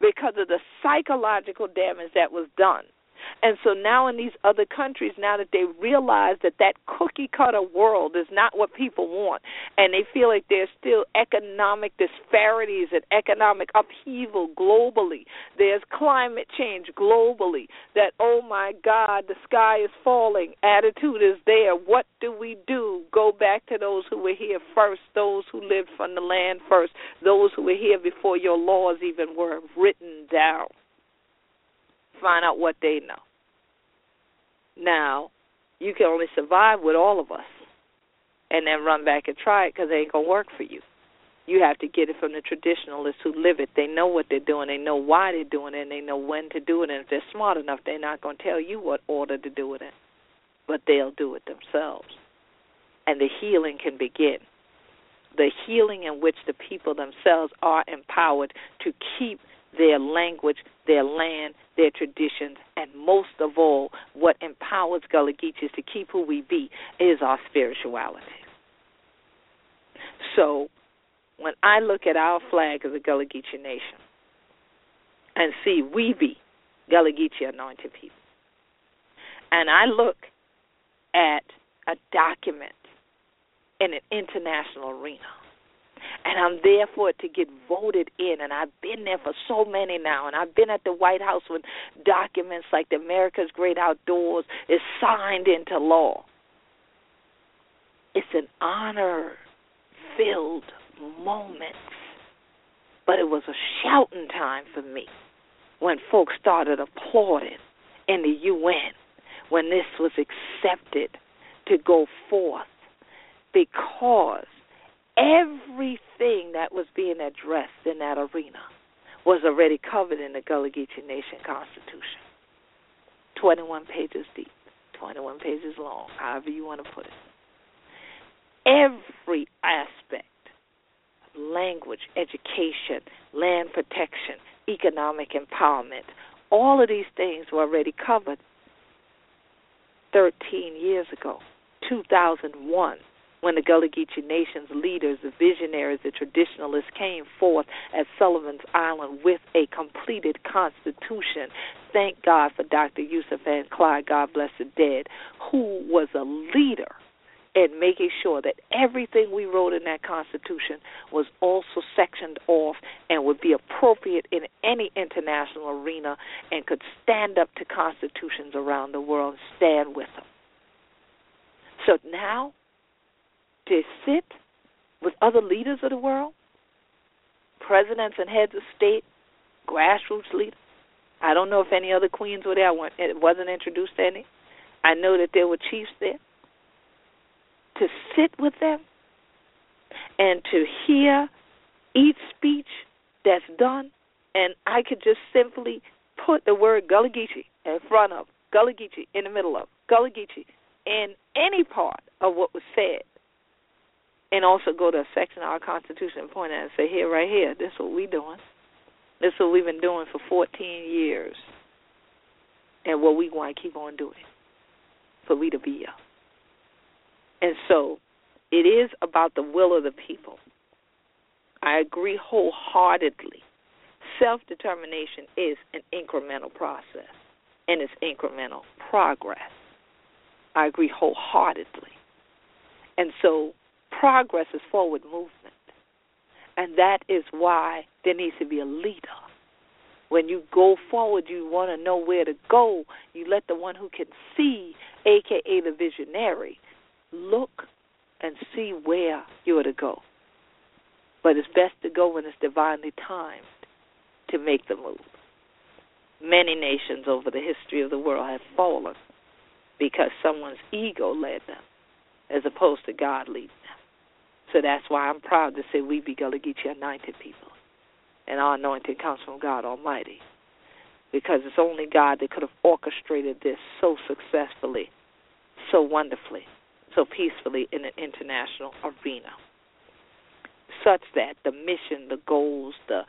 because of the psychological damage that was done. And so now in these other countries, now that they realize that that cookie-cutter world is not what people want, and they feel like there's still economic disparities and economic upheaval globally, there's climate change globally, that, oh, my God, the sky is falling, attitude is there, what do we do? Go back to those who were here first, those who lived from the land first, those who were here before your laws even were written down. Find out what they know. Now, you can only survive with all of us and then run back and try it because it ain't going to work for you. You have to get it from the traditionalists who live it. They know what they're doing, they know why they're doing it, and they know when to do it. And if they're smart enough, they're not going to tell you what order to do it in, but they'll do it themselves. And the healing can begin. The healing in which the people themselves are empowered to keep their language, their land, their traditions, and most of all, what empowers Gullah Geechees to keep who we be is our spirituality. So when I look at our flag as a Gullah Geechee Nation and see we be Gullah Geechee anointed people, and I look at a document in an international arena, and I'm there for it to get voted in, and I've been there for so many now, and I've been at the White House when documents like the America's Great Outdoors is signed into law. It's an honor-filled moment, but it was a shouting time for me when folks started applauding in the UN when this was accepted to go forth, because everything that was being addressed in that arena was already covered in the Gullah Geechee Nation Constitution. 21 pages deep, 21 pages long, however you want to put it. Every aspect, language, education, land protection, economic empowerment, all of these things were already covered 13 years ago, 2001. When the Gullah Geechee Nation's leaders, the visionaries, the traditionalists came forth at Sullivan's Island with a completed constitution. Thank God for Dr. Yusuf and Clyde, God bless the dead, who was a leader in making sure that everything we wrote in that constitution was also sectioned off and would be appropriate in any international arena and could stand up to constitutions around the world and stand with them. So now, to sit with other leaders of the world, presidents and heads of state, grassroots leaders. I don't know if any other queens were there. It wasn't introduced to any. I know that there were chiefs there. To sit with them and to hear each speech that's done, and I could just simply put the word Gullah Geechee in front of, Gullah Geechee in the middle of, Gullah Geechee in any part of what was said, and also go to a section of our Constitution and point at it and say, here, right here, this is what we're doing. This is what we've been doing for 14 years and what we want to keep on doing for we to be here. And so it is about the will of the people. I agree wholeheartedly. Self-determination is an incremental process, and it's incremental progress. I agree wholeheartedly. And so progress is forward movement, and that is why there needs to be a leader. When you go forward, you want to know where to go. You let the one who can see, a.k.a. the visionary, look and see where you are to go. But it's best to go when it's divinely timed to make the move. Many nations over the history of the world have fallen because someone's ego led them as opposed to God leading them. So that's why I'm proud to say we be Gullah Geechee anointed people. And our anointing comes from God Almighty, because it's only God that could have orchestrated this so successfully, so wonderfully, so peacefully in an international arena, such that the mission, the goals, the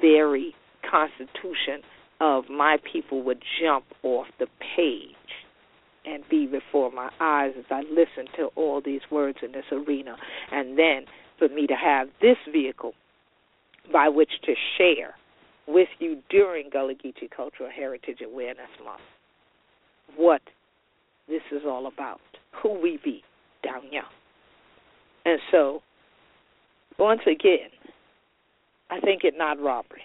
very constitution of my people would jump off the page and be before my eyes as I listen to all these words in this arena. And then for me to have this vehicle by which to share with you during Gullah Geechee Cultural Heritage Awareness Month what this is all about, who we be down here. And so, once again, I think it not robbery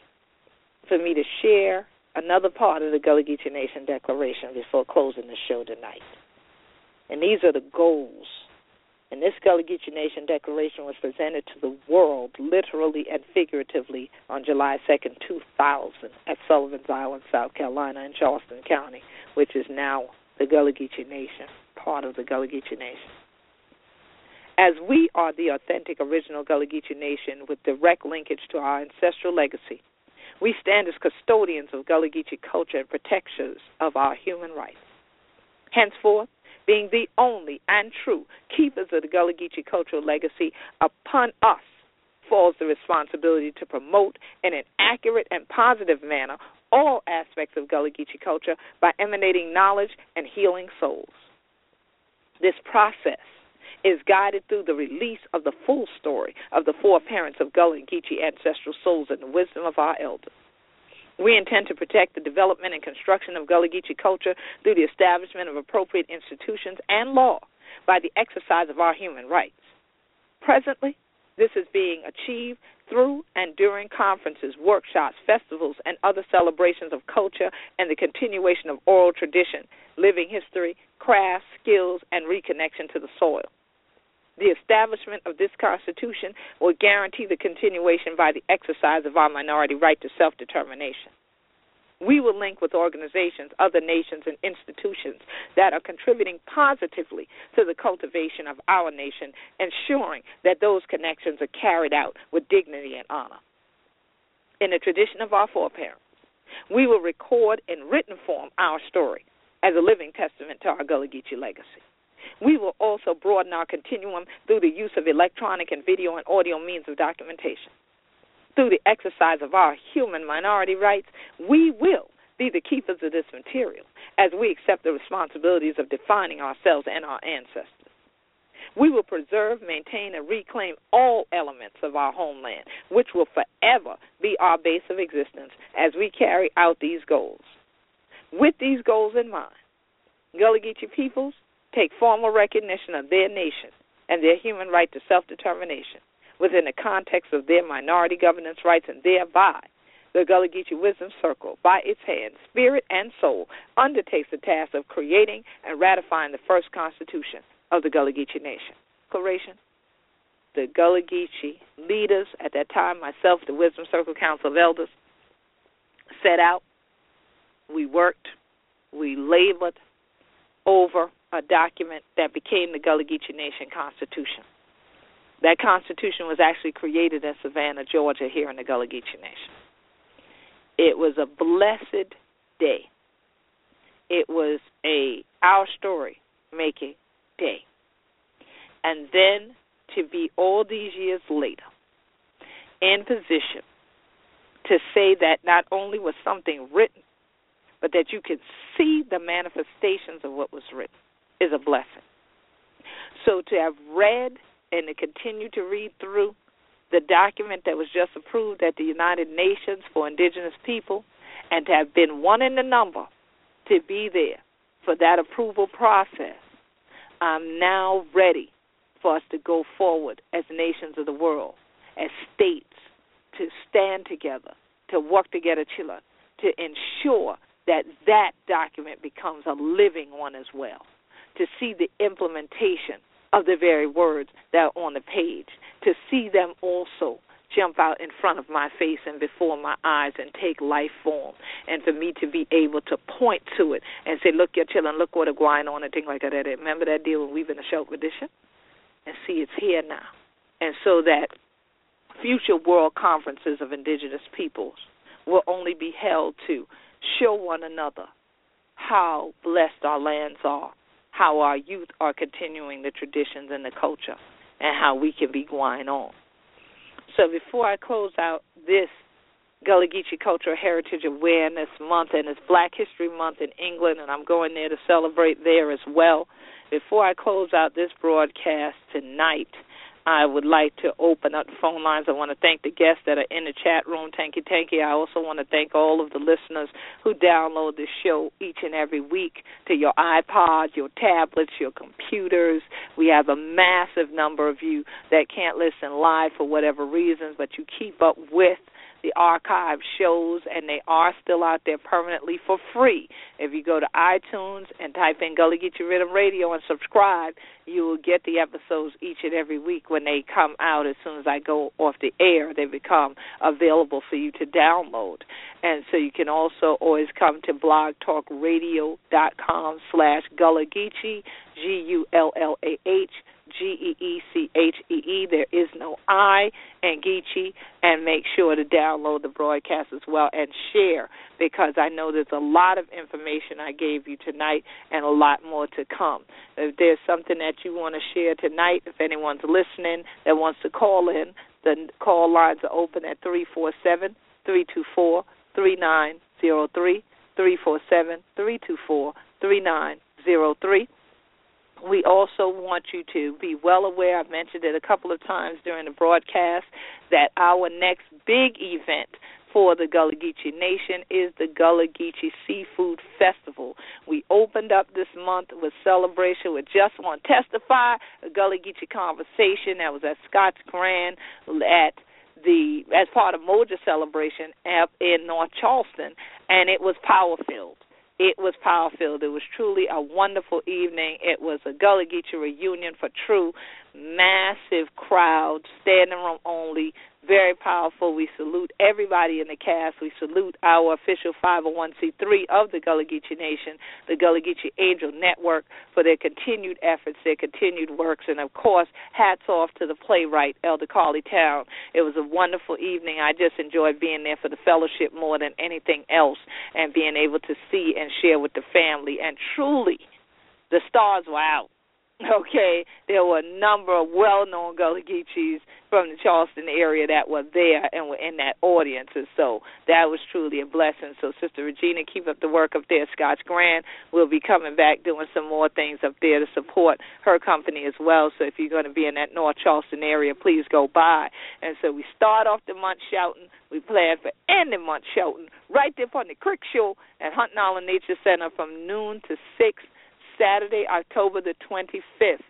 for me to share another part of the Gullah Geechee Nation Declaration before closing the show tonight. And these are the goals. And this Gullah Geechee Nation Declaration was presented to the world, literally and figuratively, on July 2nd, 2000, at Sullivan's Island, South Carolina, in Charleston County, which is now the Gullah Geechee Nation, part of the Gullah Geechee Nation. As we are the authentic, original Gullah Geechee Nation with direct linkage to our ancestral legacy, we stand as custodians of Gullah Geechee culture and protectors of our human rights. Henceforth, being the only and true keepers of the Gullah Geechee cultural legacy, upon us falls the responsibility to promote in an accurate and positive manner all aspects of Gullah Geechee culture by emanating knowledge and healing souls. This process is guided through the release of the full story of the four parents of Gullah and Geechee ancestral souls and the wisdom of our elders. We intend to protect the development and construction of Gullah Geechee culture through the establishment of appropriate institutions and law by the exercise of our human rights. Presently, this is being achieved through and during conferences, workshops, festivals, and other celebrations of culture and the continuation of oral tradition, living history, crafts, skills, and reconnection to the soil. The establishment of this Constitution will guarantee the continuation by the exercise of our minority right to self-determination. We will link with organizations, other nations, and institutions that are contributing positively to the cultivation of our nation, ensuring that those connections are carried out with dignity and honor. In the tradition of our foreparents, we will record in written form our story as a living testament to our Gullah Geechee legacy. We will also broaden our continuum through the use of electronic and video and audio means of documentation. Through the exercise of our human minority rights, we will be the keepers of this material as we accept the responsibilities of defining ourselves and our ancestors. We will preserve, maintain, and reclaim all elements of our homeland, which will forever be our base of existence as we carry out these goals. With these goals in mind, Gullah Geechee peoples take formal recognition of their nation and their human right to self-determination within the context of their minority governance rights, and thereby the Gullah Geechee Wisdom Circle, by its hand, spirit, and soul, undertakes the task of creating and ratifying the first Constitution of the Gullah Geechee Nation Declaration. The Gullah Geechee leaders, at that time, myself, the Wisdom Circle Council of Elders, set out, we worked, we labored over a document that became the Gullah Geechee Nation Constitution. That Constitution was actually created in Savannah, Georgia, here in the Gullah Geechee Nation. It was a blessed day. It was a our story making day. And then to be all these years later in position to say that not only was something written, but that you could see the manifestations of what was written, is a blessing. So to have read and to continue to read through the document that was just approved at the United Nations for Indigenous People, and to have been one in the number to be there for that approval process, I'm now ready for us to go forward as nations of the world, as states, to stand together, to work together, to ensure that that document becomes a living one as well, to see the implementation of the very words that are on the page, to see them also jump out in front of my face and before my eyes and take life form, and for me to be able to point to it and say, look, your children, look what a going on and things like that. Remember that deal when we were in the show condition? And see, it's here now. And so that future world conferences of indigenous peoples will only be held to show one another how blessed our lands are, how our youth are continuing the traditions and the culture, and how we can be going on. So before I close out this Gullah Geechee Cultural Heritage Awareness Month, and it's Black History Month in England, and I'm going there to celebrate there as well, before I close out this broadcast tonight, I would like to open up the phone lines. I want to thank the guests that are in the chat room. Tanky Tanky. I also want to thank all of the listeners who download this show each and every week to your iPods, your tablets, your computers. We have a massive number of you that can't listen live for whatever reasons, but you keep up with the archive shows, and they are still out there permanently for free. If you go to iTunes and type in Gullah Geechee Riddim Radio and subscribe, you will get the episodes each and every week when they come out. As soon as I go off the air, they become available for you to download. And so you can also always come to blogtalkradio.com/Gullah Geechee, Gullah Geechee. There is no I and Geechee, and make sure to download the broadcast as well and share, because I know there's a lot of information I gave you tonight and a lot more to come. If there's something that you want to share tonight, if anyone's listening that wants to call in, the call lines are open at 347-324-3903, 347-324-3903. We also want you to be well aware, I've mentioned it a couple of times during the broadcast, that our next big event for the Gullah Geechee Nation is the Gullah Geechee Seafood Festival. We opened up this month with celebration with Just Want to Testify, a Gullah Geechee conversation that was at Scott's Grand as part of Moja celebration up in North Charleston, and it was power-filled. It was power-filled. It was truly a wonderful evening. It was a Gullah Geechee reunion for true, massive crowd, standing room only, very powerful. We salute everybody in the cast. We salute our official 501c3 of the Gullah Geechee Nation, the Gullah Geechee Angel Network, for their continued efforts, their continued works, and, of course, hats off to the playwright, Elder Carly Town. It was a wonderful evening. I just enjoyed being there for the fellowship more than anything else, and being able to see and share with the family. And truly, the stars were out. Okay, there were a number of well-known Gullah Geechees from the Charleston area that were there and were in that audience, and so that was truly a blessing. So, Sister Regina, keep up the work up there at Scott's Grand. We'll be coming back doing some more things up there to support her company as well. So if you're going to be in that North Charleston area, please go by. And so we start off the month shouting. We plan for ending month shouting right there on the Creek Show at Hunting Island Nature Center from noon to 6. Saturday, October the 25th,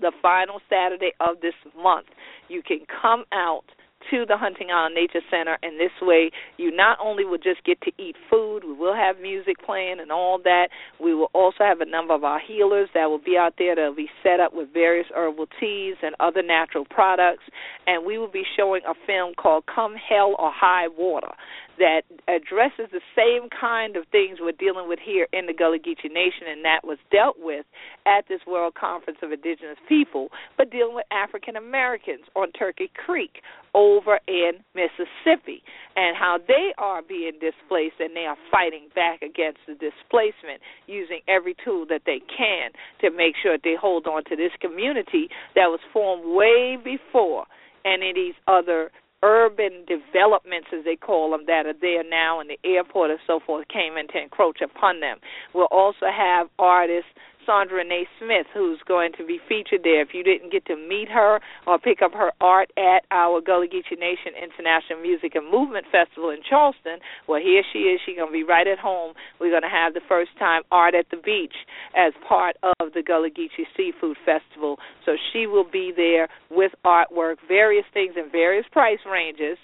the final Saturday of this month. You can come out to the Hunting Island Nature Center, and this way you not only will just get to eat food, we will have music playing and all that. We will also have a number of our healers that will be out there that will be set up with various herbal teas and other natural products, and we will be showing a film called Come Hell or High Water that addresses the same kind of things we're dealing with here in the Gullah Geechee Nation, and that was dealt with at this World Conference of Indigenous People, but dealing with African Americans on Turkey Creek over in Mississippi, and how they are being displaced, and they are fighting back against the displacement using every tool that they can to make sure that they hold on to this community that was formed way before any of these other urban developments, as they call them, that are there now, and the airport and so forth came in to encroach upon them. We'll also have artists Sandra Renee Smith, who's going to be featured there. If you didn't get to meet her or pick up her art at our Gullah Geechee Nation International Music and Movement Festival in Charleston, well, here she is. She's going to be right at home. We're going to have the first time Art at the Beach as part of the Gullah Geechee Seafood Festival. So she will be there with artwork, various things in various price ranges.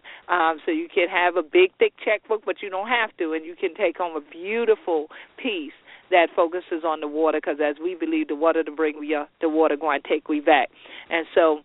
So you can have a big, thick checkbook, but you don't have to, and you can take home a beautiful piece that focuses on the water, because as we believe, the water to bring we up, the water going to take we back. And so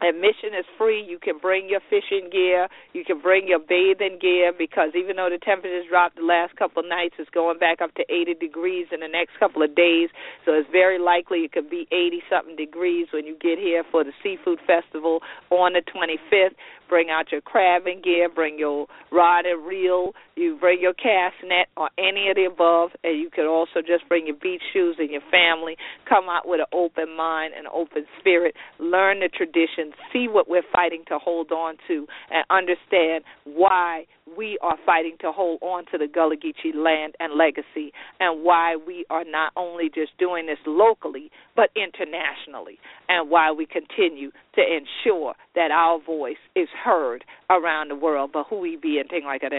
admission is free. You can bring your fishing gear. You can bring your bathing gear, because even though the temperatures dropped the last couple of nights, it's going back up to 80 degrees in the next couple of days. So it's very likely it could be 80-something degrees when you get here for the Seafood Festival on the 25th. Bring out your crabbing gear, bring your rod and reel, you bring your cast net or any of the above, and you could also just bring your beach shoes and your family. Come out with an open mind and open spirit. Learn the traditions, see what we're fighting to hold on to, and understand why we are fighting to hold on to the Gullah Geechee land and legacy, and why we are not only just doing this locally but internationally, and why we continue to ensure that our voice is heard around the world. But who we be and things like that,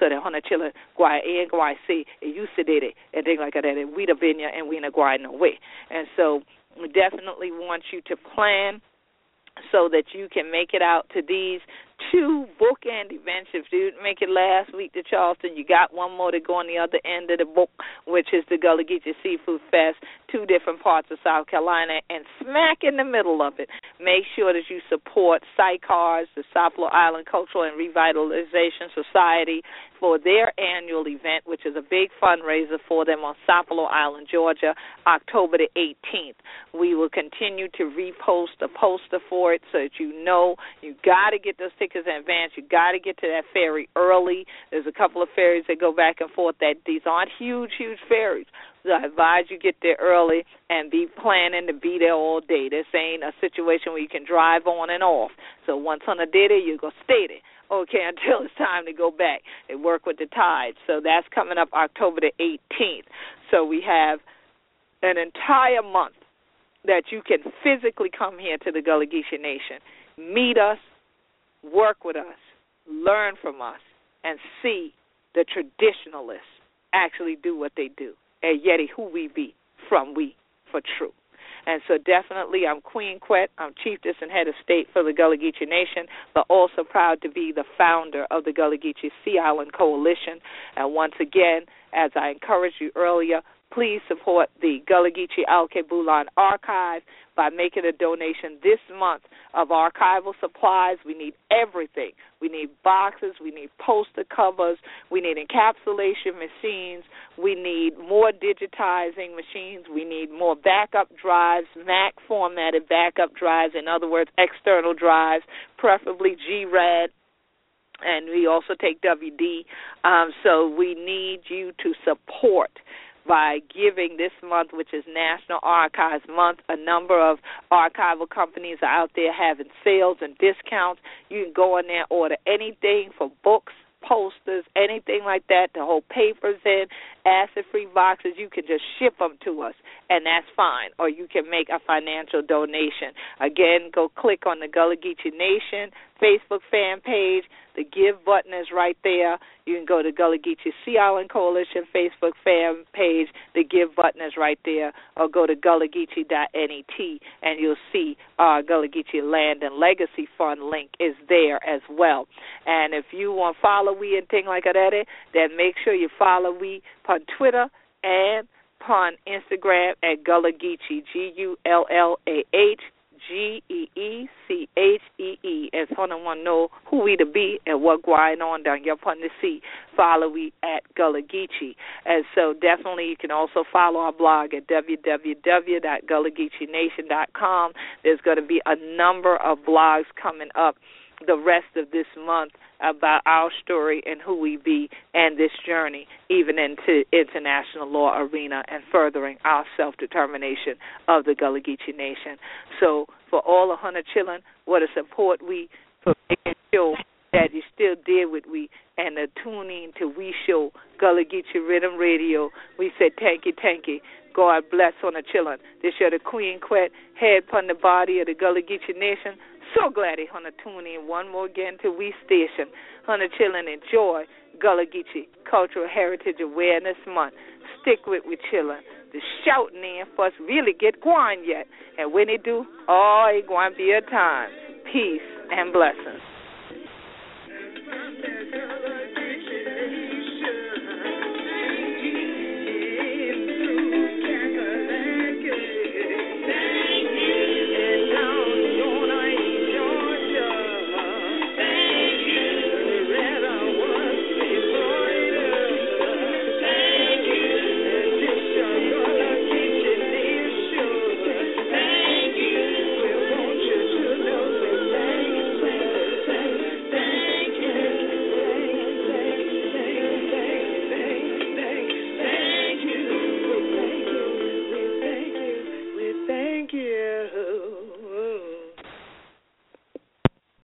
so that Hona Chilla, Guay, and Guay C, and you said it, and things like that, we the Vinya, and we in a Guay no way. And so we definitely want you to plan so that you can make it out to these two bookend events. If you didn't make it last week to Charleston, you got one more to go on the other end of the book, which is the Gullah Geechee Seafood Fest, two different parts of South Carolina, and smack in the middle of it. Make sure that you support SICARS, the Sapelo Island Cultural and Revitalization Society, for their annual event, which is a big fundraiser for them on Sapelo Island, Georgia, October the 18th. We will continue to repost a poster for it so that you know you got to get those tickets in advance. You got to get to that ferry early. There's a couple of ferries that go back and forth. That these aren't huge ferries, so I advise you get there early and be planning to be there all day. This ain't a situation where you can drive on and off. So once on a day there, you're going to stay there, okay, until it's time to go back and work with the tide. So that's coming up October the 18th. So we have an entire month that you can physically come here to the Gullah Geechee Nation, meet us, work with us, learn from us, and see the traditionalists actually do what they do. And yet, who we be, from we, for true. And so definitely, I'm Queen Quet. I'm Chieftess and Head of State for the Gullah Geechee Nation, but also proud to be the founder of the Gullah Geechee Sea Island Coalition. And once again, as I encouraged you earlier, please support the Gullah Geechee Alkebulan Archive by making a donation this month of archival supplies. We need everything. We need boxes. We need poster covers. We need encapsulation machines. We need more digitizing machines. We need more backup drives, Mac formatted backup drives, in other words, external drives, preferably GRAD. And we also take WD. So we need you to support by giving this month, which is National Archives Month. A number of archival companies are out there having sales and discounts. You can go in there, order anything for books, posters, anything like that, to hold papers in, acid-free boxes. You can just ship them to us, and that's fine. Or you can make a financial donation. Again, go click on the Gullah Geechee Nation Facebook fan page. The Give button is right there. You can go to Gullah Geechee Sea Island Coalition Facebook fan page. The Give button is right there. Or go to GullahGeechee.net, and you'll see our Gullah Geechee Land and Legacy Fund link is there as well. And if you want to follow we and thing like that, then make sure you follow we on Twitter and on Instagram at Gullah Geechee, G-U-L-L-A-H. G-E-E-C-H-E-E, as Hona want to know who we to be and what going on down here upon the sea. Follow we at Gullah Geechee. And so definitely you can also follow our blog at www.GullahGeecheeNation.com. There's going to be a number of blogs coming up the rest of this month about our story and who we be and this journey, even into international law arena and furthering our self-determination of the Gullah Geechee Nation. So for all of Hona Chillin, what a support we for making sure that you still deal with we and the tuning to we show Gullah Geechee Riddim Radio. We said thank you. God bless Hona Chillin. This year the Queen Quet, head upon the body of the Gullah Geechee Nation. So glad he Hona tune in one more again to we station. Hona Chillin, enjoy Gullah Geechee Cultural Heritage Awareness Month. Stick with we Chillin. The shouting in for us really get going yet. And when they do, it going to be a time. Peace and blessings.